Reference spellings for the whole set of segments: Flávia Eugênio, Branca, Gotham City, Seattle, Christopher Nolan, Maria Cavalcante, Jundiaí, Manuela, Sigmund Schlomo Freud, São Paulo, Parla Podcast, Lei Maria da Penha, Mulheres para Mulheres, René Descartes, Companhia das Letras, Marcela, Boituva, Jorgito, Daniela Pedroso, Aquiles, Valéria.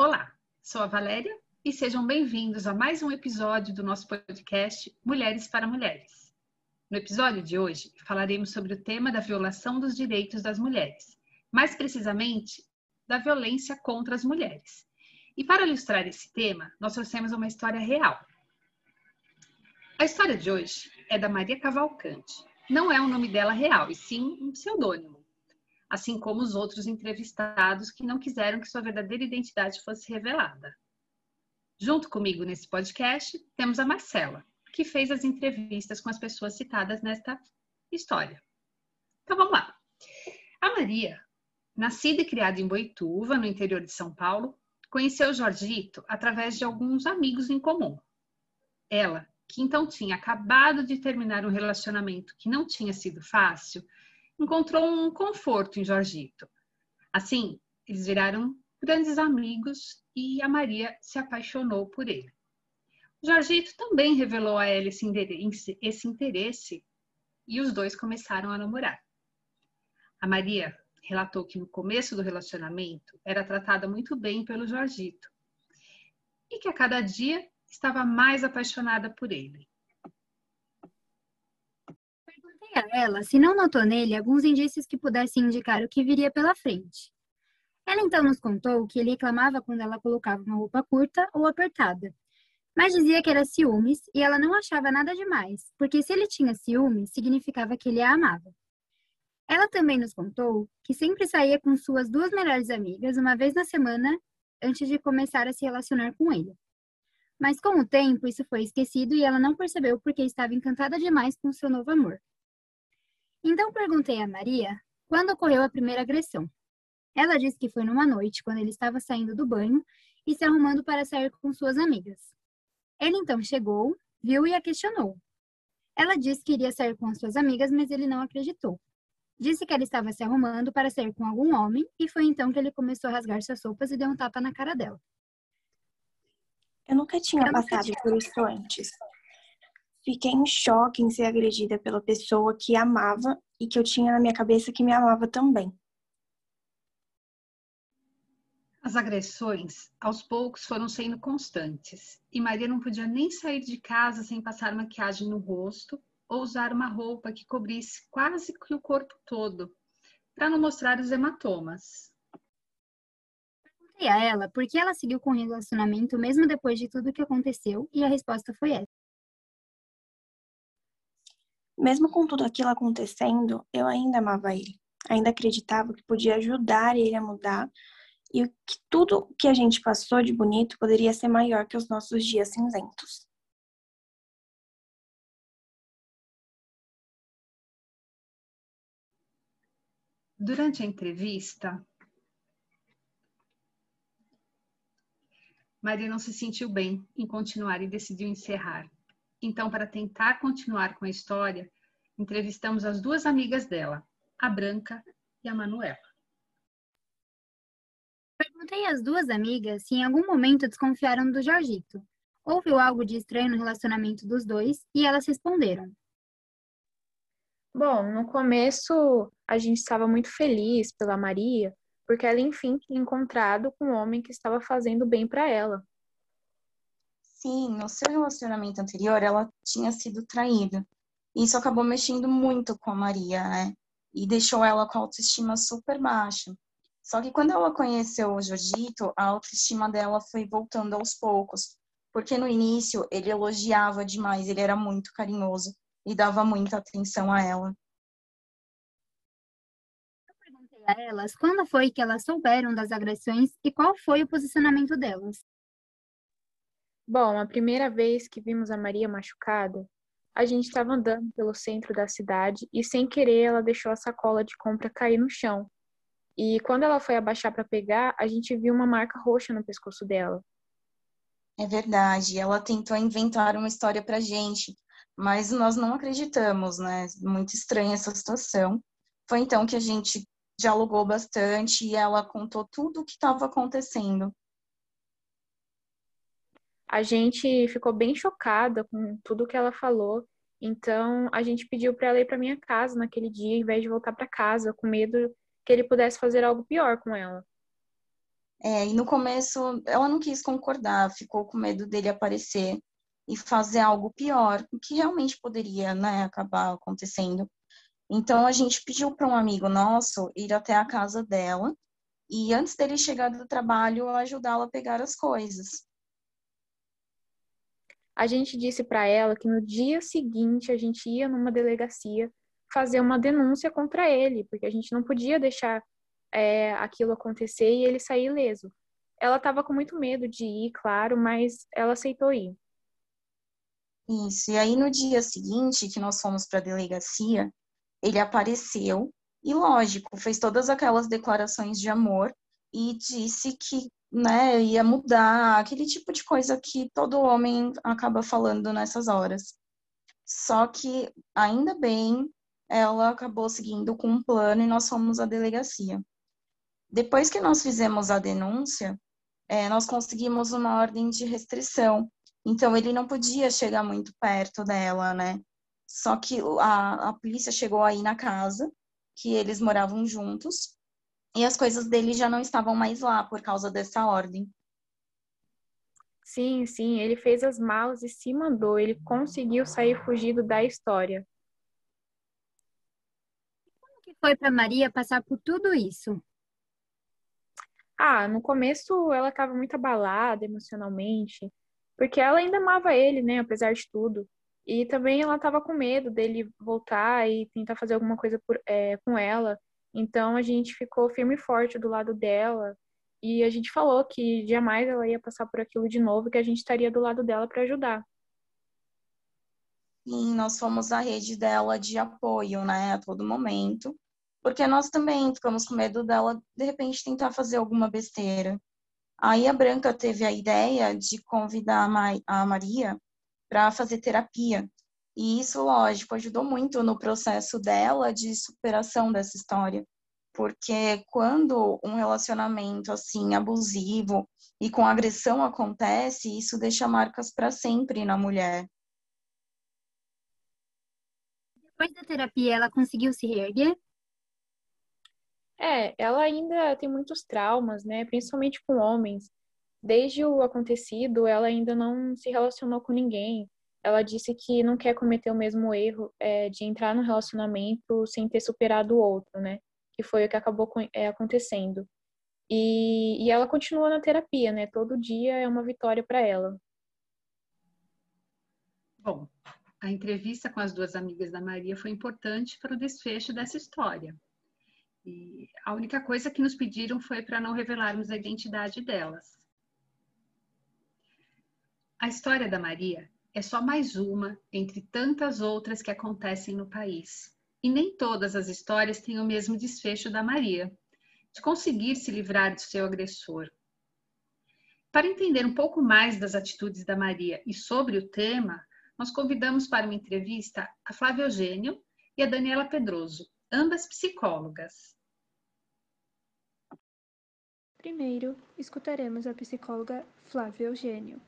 Olá, sou a Valéria e sejam bem-vindos a mais um episódio do nosso podcast Mulheres para Mulheres. No episódio de hoje, falaremos sobre o tema da violação dos direitos das mulheres, mais precisamente, da violência contra as mulheres. E para ilustrar esse tema, nós trouxemos uma história real. A história de hoje é da Maria Cavalcante. Não é o nome dela real, e sim um pseudônimo, assim como os outros entrevistados que não quiseram que sua verdadeira identidade fosse revelada. Junto comigo nesse podcast, temos a Marcela, que fez as entrevistas com as pessoas citadas nesta história. Então vamos lá. A Maria, nascida e criada em Boituva, no interior de São Paulo, conheceu Jorgito através de alguns amigos em comum. Ela, que então tinha acabado de terminar um relacionamento que não tinha sido fácil, encontrou um conforto em Jorgito. Assim, eles viraram grandes amigos e a Maria se apaixonou por ele. Jorgito também revelou a ela esse interesse e os dois começaram a namorar. A Maria relatou que no começo do relacionamento era tratada muito bem pelo Jorgito e que a cada dia estava mais apaixonada por ele. Perguntei a ela se não notou nele alguns indícios que pudessem indicar o que viria pela frente. Ela então nos contou que ele reclamava quando ela colocava uma roupa curta ou apertada, mas dizia que era ciúmes e ela não achava nada demais, porque se ele tinha ciúmes, significava que ele a amava. Ela também nos contou que sempre saía com suas duas melhores amigas uma vez na semana antes de começar a se relacionar com ele. Mas com o tempo, isso foi esquecido e ela não percebeu porque estava encantada demais com seu novo amor. Então perguntei a Maria quando ocorreu a primeira agressão. Ela disse que foi numa noite, quando ele estava saindo do banho e se arrumando para sair com suas amigas. Ele então chegou, viu e a questionou. Ela disse que iria sair com as suas amigas, mas ele não acreditou. Disse que ela estava se arrumando para sair com algum homem e foi então que ele começou a rasgar suas roupas e deu um tapa na cara dela. Eu nunca tinha passado por isso antes. Fiquei em choque em ser agredida pela pessoa que amava e que eu tinha na minha cabeça que me amava também. As agressões, aos poucos, foram sendo constantes e Maria não podia nem sair de casa sem passar maquiagem no rosto ou usar uma roupa que cobrisse quase que o corpo todo, para não mostrar os hematomas. Perguntei a ela por que ela seguiu com o relacionamento mesmo depois de tudo o que aconteceu, e a resposta foi essa. Mesmo com tudo aquilo acontecendo, eu ainda amava ele. Ainda acreditava que podia ajudar ele a mudar e que tudo que a gente passou de bonito poderia ser maior que os nossos dias cinzentos. Durante a entrevista, Maria não se sentiu bem em continuar e decidiu encerrar. Então, para tentar continuar com a história, entrevistamos as duas amigas dela, a Branca e a Manuela. Perguntei às duas amigas se em algum momento desconfiaram do Jorgito. Houve algo de estranho no relacionamento dos dois e elas responderam. Bom, no começo a gente estava muito feliz pela Maria, porque ela enfim tinha encontrado com um homem que estava fazendo bem para ela. Sim, no seu relacionamento anterior ela tinha sido traída. Isso acabou mexendo muito com a Maria, né? E deixou ela com a autoestima super baixa. Só que quando ela conheceu o Jorgito, a autoestima dela foi voltando aos poucos. Porque no início ele elogiava demais, ele era muito carinhoso e dava muita atenção a ela. Eu perguntei a elas quando foi que elas souberam das agressões e qual foi o posicionamento delas. Bom, a primeira vez que vimos a Maria machucada, a gente estava andando pelo centro da cidade e sem querer ela deixou a sacola de compra cair no chão. E quando ela foi abaixar para pegar, a gente viu uma marca roxa no pescoço dela. É verdade, ela tentou inventar uma história pra gente. Mas nós não acreditamos, né? Muito estranha essa situação. Foi então que a gente dialogou bastante e ela contou tudo o que estava acontecendo. A gente ficou bem chocada com tudo que ela falou. Então, a gente pediu para ela ir para minha casa naquele dia, em vez de voltar para casa, com medo que ele pudesse fazer algo pior com ela. E no começo ela não quis concordar, ficou com medo dele aparecer e fazer algo pior, o que realmente poderia, né, acabar acontecendo. Então a gente pediu para um amigo nosso ir até a casa dela e antes dele chegar do trabalho ajudá-la a pegar as coisas. A gente disse para ela que no dia seguinte a gente ia numa delegacia fazer uma denúncia contra ele, porque a gente não podia deixar aquilo acontecer e ele sair ileso. Ela estava com muito medo de ir, claro, mas ela aceitou ir. Isso, e aí no dia seguinte que nós fomos para a delegacia, ele apareceu e, lógico, fez todas aquelas declarações de amor e disse que, né, ia mudar, aquele tipo de coisa que todo homem acaba falando nessas horas. Só que, ainda bem, ela acabou seguindo com um plano e nós fomos à delegacia. Depois que nós fizemos a denúncia, nós conseguimos uma ordem de restrição. Então, ele não podia chegar muito perto dela, né? Só que a polícia chegou aí na casa, que eles moravam juntos, e as coisas dele já não estavam mais lá por causa dessa ordem. Sim, ele fez as malas e se mandou. Ele conseguiu sair fugido da história. Como que foi para Maria passar por tudo isso? No começo ela estava muito abalada emocionalmente, porque ela ainda amava ele, né, apesar de tudo. E também ela estava com medo dele voltar e tentar fazer alguma coisa com ela. Então, a gente ficou firme e forte do lado dela e a gente falou que jamais ela ia passar por aquilo de novo, que a gente estaria do lado dela para ajudar. E nós fomos a rede dela de apoio, né, a todo momento, porque nós também ficamos com medo dela, de repente, tentar fazer alguma besteira. Aí a Branca teve a ideia de convidar a Maria para fazer terapia. E isso, lógico, ajudou muito no processo dela de superação dessa história. Porque quando um relacionamento, assim, abusivo e com agressão acontece, isso deixa marcas para sempre na mulher. Depois da terapia, ela conseguiu se reerguer? Ela ainda tem muitos traumas, né? Principalmente com homens. Desde o acontecido, ela ainda não se relacionou com ninguém. Ela disse que não quer cometer o mesmo erro de entrar no relacionamento sem ter superado o outro, né? Que foi o que acabou acontecendo. E ela continua na terapia, né? Todo dia é uma vitória para ela. Bom, a entrevista com as duas amigas da Maria foi importante para o desfecho dessa história. E a única coisa que nos pediram foi para não revelarmos a identidade delas. A história da Maria é só mais uma entre tantas outras que acontecem no país. E nem todas as histórias têm o mesmo desfecho da Maria, de conseguir se livrar do seu agressor. Para entender um pouco mais das atitudes da Maria e sobre o tema, nós convidamos para uma entrevista a Flávia Eugênio e a Daniela Pedroso, ambas psicólogas. Primeiro, escutaremos a psicóloga Flávia Eugênio.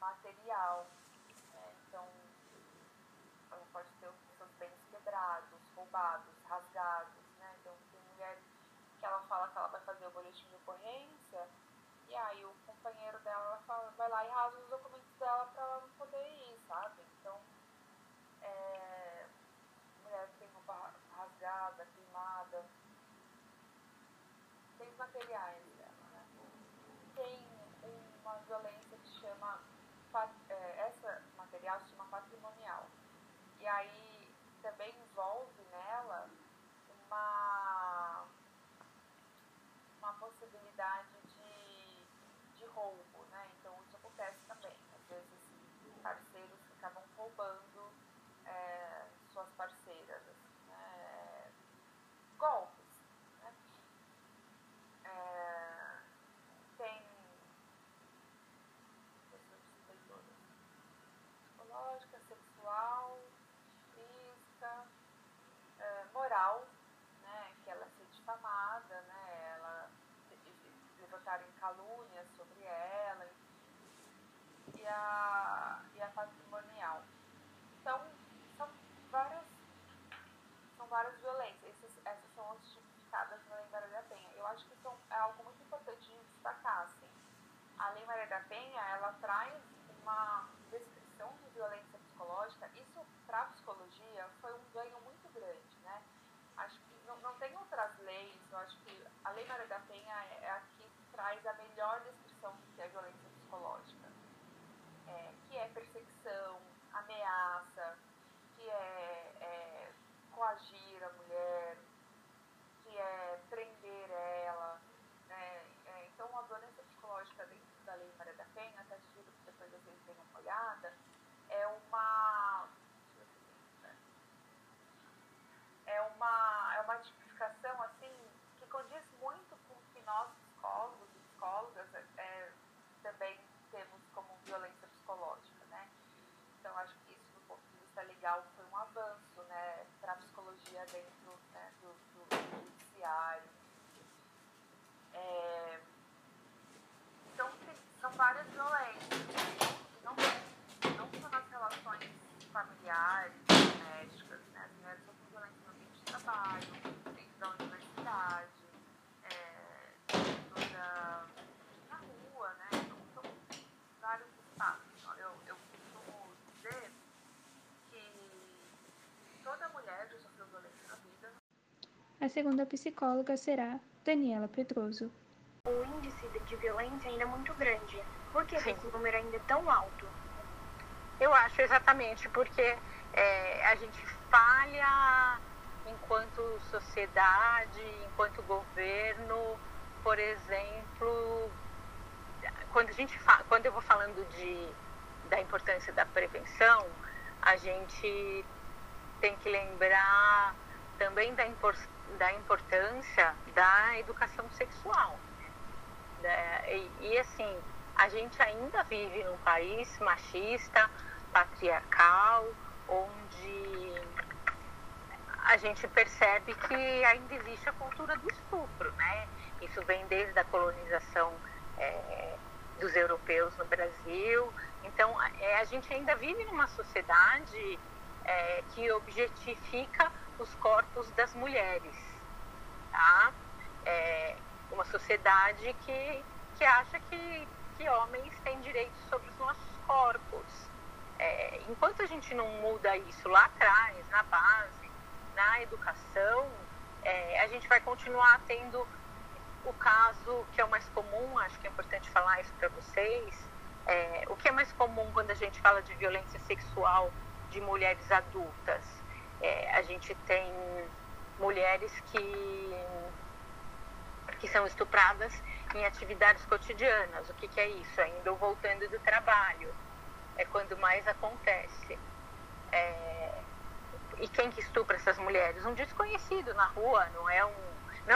Material, né? Então ela pode ter seus bens quebrados, roubados, rasgados, né? Então tem mulheres que ela fala que ela vai fazer o boletim de ocorrência e aí o companheiro dela fala, vai lá e rasga os documentos dela pra ela não poder ir, sabe? Então, mulher que tem roupa rasgada, queimada, tem os materiais dela, né? Tem uma violência que chama, essa material se chama patrimonial. E aí também envolve nela uma possibilidade de roubo, né? Então isso acontece também. Às vezes parceiros acabam roubando suas parceiras, né? Golpes, né? Psicológica, sexual, física, moral, né? Que ela seja difamada, né? Ela levantarem calúnias sobre ela, e a patrimonial. Então, são várias violências. Essas são as tipificadas na Lei Maria da Penha. Eu acho que é algo muito importante de destacar, assim. A Lei Maria da Penha, ela traz uma descrição de violência psicológica. Isso, para a psicologia, foi um ganho muito grande, né? Acho que não tem outras leis. Eu acho que a Lei Maria da Penha é a que traz a melhor descrição do que é violência psicológica, que é perseguição, ameaça, que é coagir a mulher, que é prender ela, né? Então, a violência psicológica dentro da Lei Maria da Penha, até sugiro que depois vocês deem uma olhada, é uma tipificação assim, que condiz muito com o que nós, psicólogos e psicólogas, também temos como violência psicológica, né? Então, acho que isso, do ponto de vista legal, foi um avanço, né, para a psicologia dentro, né, do judiciário. Então, são várias violências, não só nas relações familiares, domésticas, né? As mulheres são violências no ambiente de trabalho, dentro da universidade, dentro na rua, né? Então, são vários espaços. Eu costumo dizer que toda mulher já sofreu violência na vida. A segunda psicóloga será Daniela Pedroso. O índice de violência ainda é muito grande. Por que esse número ainda é tão alto? Eu acho exatamente porque a gente falha enquanto sociedade, enquanto governo. Por exemplo, quando eu vou falando da importância da prevenção, a gente tem que lembrar também da importância da educação sexual. E assim, a gente ainda vive num país machista, patriarcal, onde a gente percebe que ainda existe a cultura do estupro, né? Isso vem desde a colonização dos europeus no Brasil. Então, a gente ainda vive numa sociedade que objetifica os corpos das mulheres, tá? Uma sociedade que acha que homens têm direito sobre os nossos corpos. Enquanto a gente não muda isso lá atrás, na base, na educação, a gente vai continuar tendo o caso que é o mais comum. Acho que é importante falar isso para vocês. O que é mais comum quando a gente fala de violência sexual de mulheres adultas? A gente tem mulheres que são estupradas em atividades cotidianas. O que é isso? É indo ou voltando do trabalho. É quando mais acontece. E quem que estupra essas mulheres? Um desconhecido na rua, não é um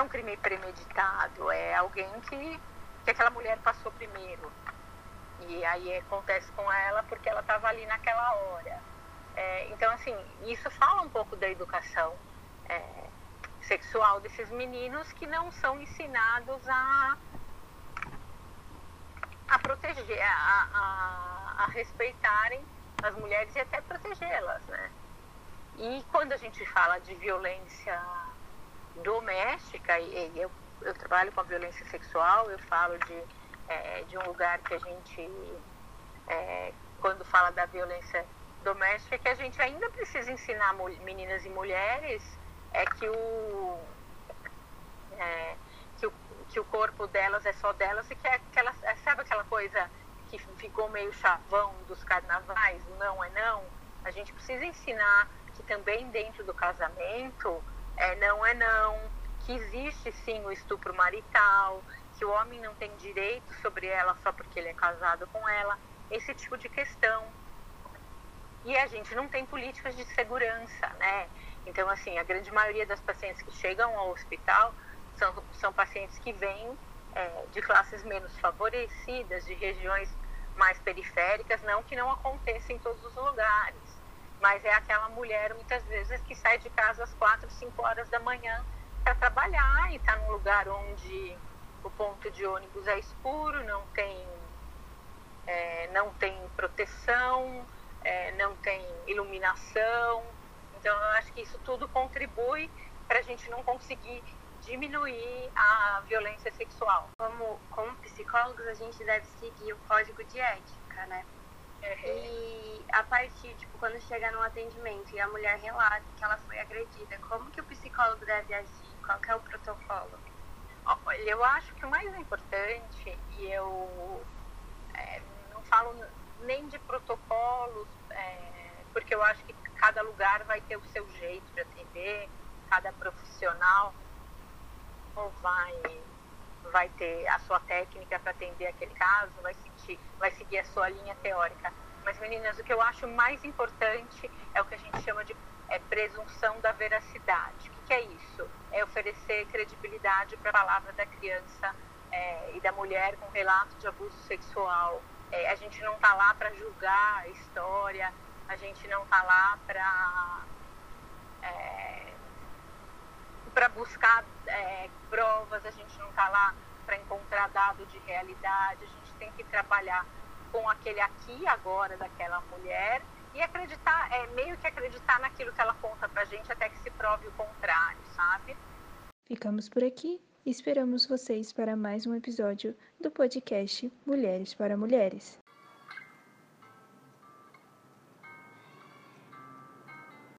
crime premeditado, é alguém que aquela mulher passou primeiro. E aí acontece com ela porque ela estava ali naquela hora. Então, assim, isso fala um pouco da educação sexual desses meninos, que não são ensinados a proteger, a respeitarem as mulheres e até protegê-las, né? E quando a gente fala de violência doméstica, eu trabalho com a violência sexual, eu falo de de um lugar que a gente, quando fala da violência doméstica, que a gente ainda precisa ensinar meninas e mulheres que o corpo delas é só delas, e que aquela, sabe aquela coisa que ficou meio chavão dos carnavais, não é não? A gente precisa ensinar que também dentro do casamento é não, que existe sim o estupro marital, que o homem não tem direito sobre ela só porque ele é casado com ela, esse tipo de questão. E a gente não tem políticas de segurança, né? Então, assim, a grande maioria das pacientes que chegam ao hospital são pacientes que vêm de classes menos favorecidas, de regiões mais periféricas, não que não aconteça em todos os lugares, mas é aquela mulher, muitas vezes, que sai de casa às 4, 5 horas da manhã para trabalhar e está num lugar onde o ponto de ônibus é escuro, não tem proteção, não tem iluminação. Então, eu acho que isso tudo contribui para a gente não conseguir diminuir a violência sexual. Como psicólogos, a gente deve seguir o código de ética, né? Uhum. E a partir, quando chega num atendimento e a mulher relata que ela foi agredida, como que o psicólogo deve agir? Qual que é o protocolo? Olha, eu acho que o mais importante, e eu não falo nem de protocolos, porque eu acho que cada lugar vai ter o seu jeito de atender, cada profissional vai ter a sua técnica para atender aquele caso, vai seguir a sua linha teórica. Mas, meninas, o que eu acho mais importante é o que a gente chama de presunção da veracidade. O que é isso? É oferecer credibilidade para a palavra da criança e da mulher com relato de abuso sexual. A gente não está lá para julgar a história, a gente não está lá para buscar provas, a gente não está lá para encontrar dado de realidade, a gente tem que trabalhar com aquele aqui e agora daquela mulher e acreditar, meio que acreditar naquilo que ela conta para a gente até que se prove o contrário, sabe? Ficamos por aqui e esperamos vocês para mais um episódio do podcast Mulheres para Mulheres.